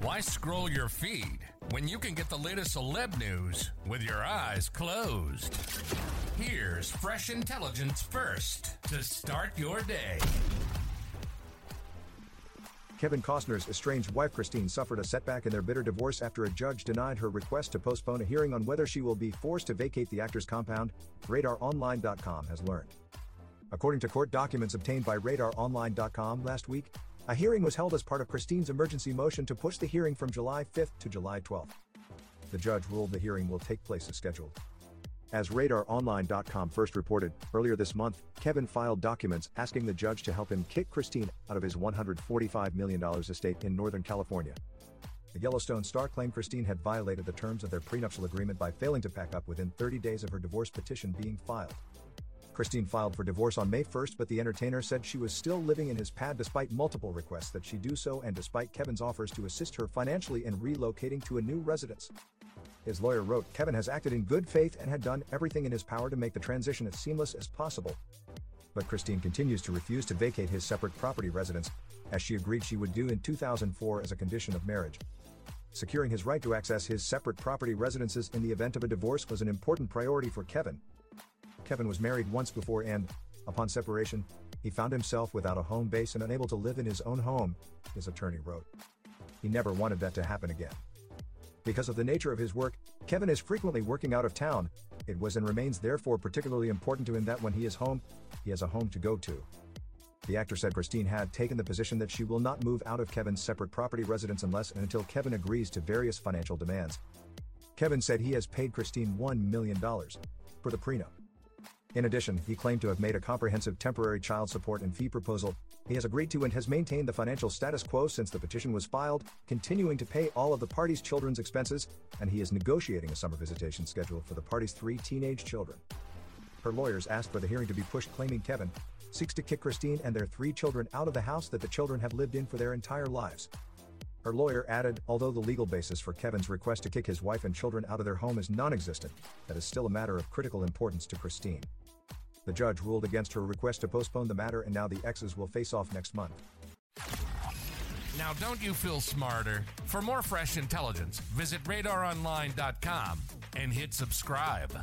Why scroll your feed when you can get the latest celeb news with your eyes closed? Here's fresh intelligence first to start your day. Kevin Costner's estranged wife Christine suffered a setback in their bitter divorce after a judge denied her request to postpone a hearing on whether she will be forced to vacate the actor's compound, RadarOnline.com has learned. According to court documents obtained by RadarOnline.com last week, a hearing was held as part of Christine's emergency motion to push the hearing from July 5th to July 12th. The judge ruled the hearing will take place as scheduled. As RadarOnline.com first reported, earlier this month, Kevin filed documents asking the judge to help him kick Christine out of his $145 million estate in Northern California. The Yellowstone star claimed Christine had violated the terms of their prenuptial agreement by failing to pack up within 30 days of her divorce petition being filed. Christine filed for divorce on May 1st, but the entertainer said she was still living in his pad despite multiple requests that she do so and despite Kevin's offers to assist her financially in relocating to a new residence. His lawyer wrote, "Kevin has acted in good faith and had done everything in his power to make the transition as seamless as possible." But Christine continues to refuse to vacate his separate property residence, as she agreed she would do in 2004 as a condition of marriage. Securing his right to access his separate property residences in the event of a divorce was an important priority for Kevin. Kevin was married once before and, upon separation, he found himself without a home base and unable to live in his own home, his attorney wrote. He never wanted that to happen again. Because of the nature of his work, Kevin is frequently working out of town. It was and remains therefore particularly important to him that when he is home, he has a home to go to. The actor said Christine had taken the position that she will not move out of Kevin's separate property residence unless and until Kevin agrees to various financial demands. Kevin said he has paid Christine $1 million for the prenup. In addition, he claimed to have made a comprehensive temporary child support and fee proposal he has agreed to and has maintained the financial status quo since the petition was filed, continuing to pay all of the party's children's expenses, and he is negotiating a summer visitation schedule for the party's 3 teenage children. Her lawyers asked for the hearing to be pushed, claiming Kevin seeks to kick Christine and their 3 children out of the house that the children have lived in for their entire lives. Her lawyer added, although the legal basis for Kevin's request to kick his wife and children out of their home is non-existent, that is still a matter of critical importance to Christine. The judge ruled against her request to postpone the matter, and now the exes will face off next month. Now don't you feel smarter? For more fresh intelligence, visit RadarOnline.com and hit subscribe.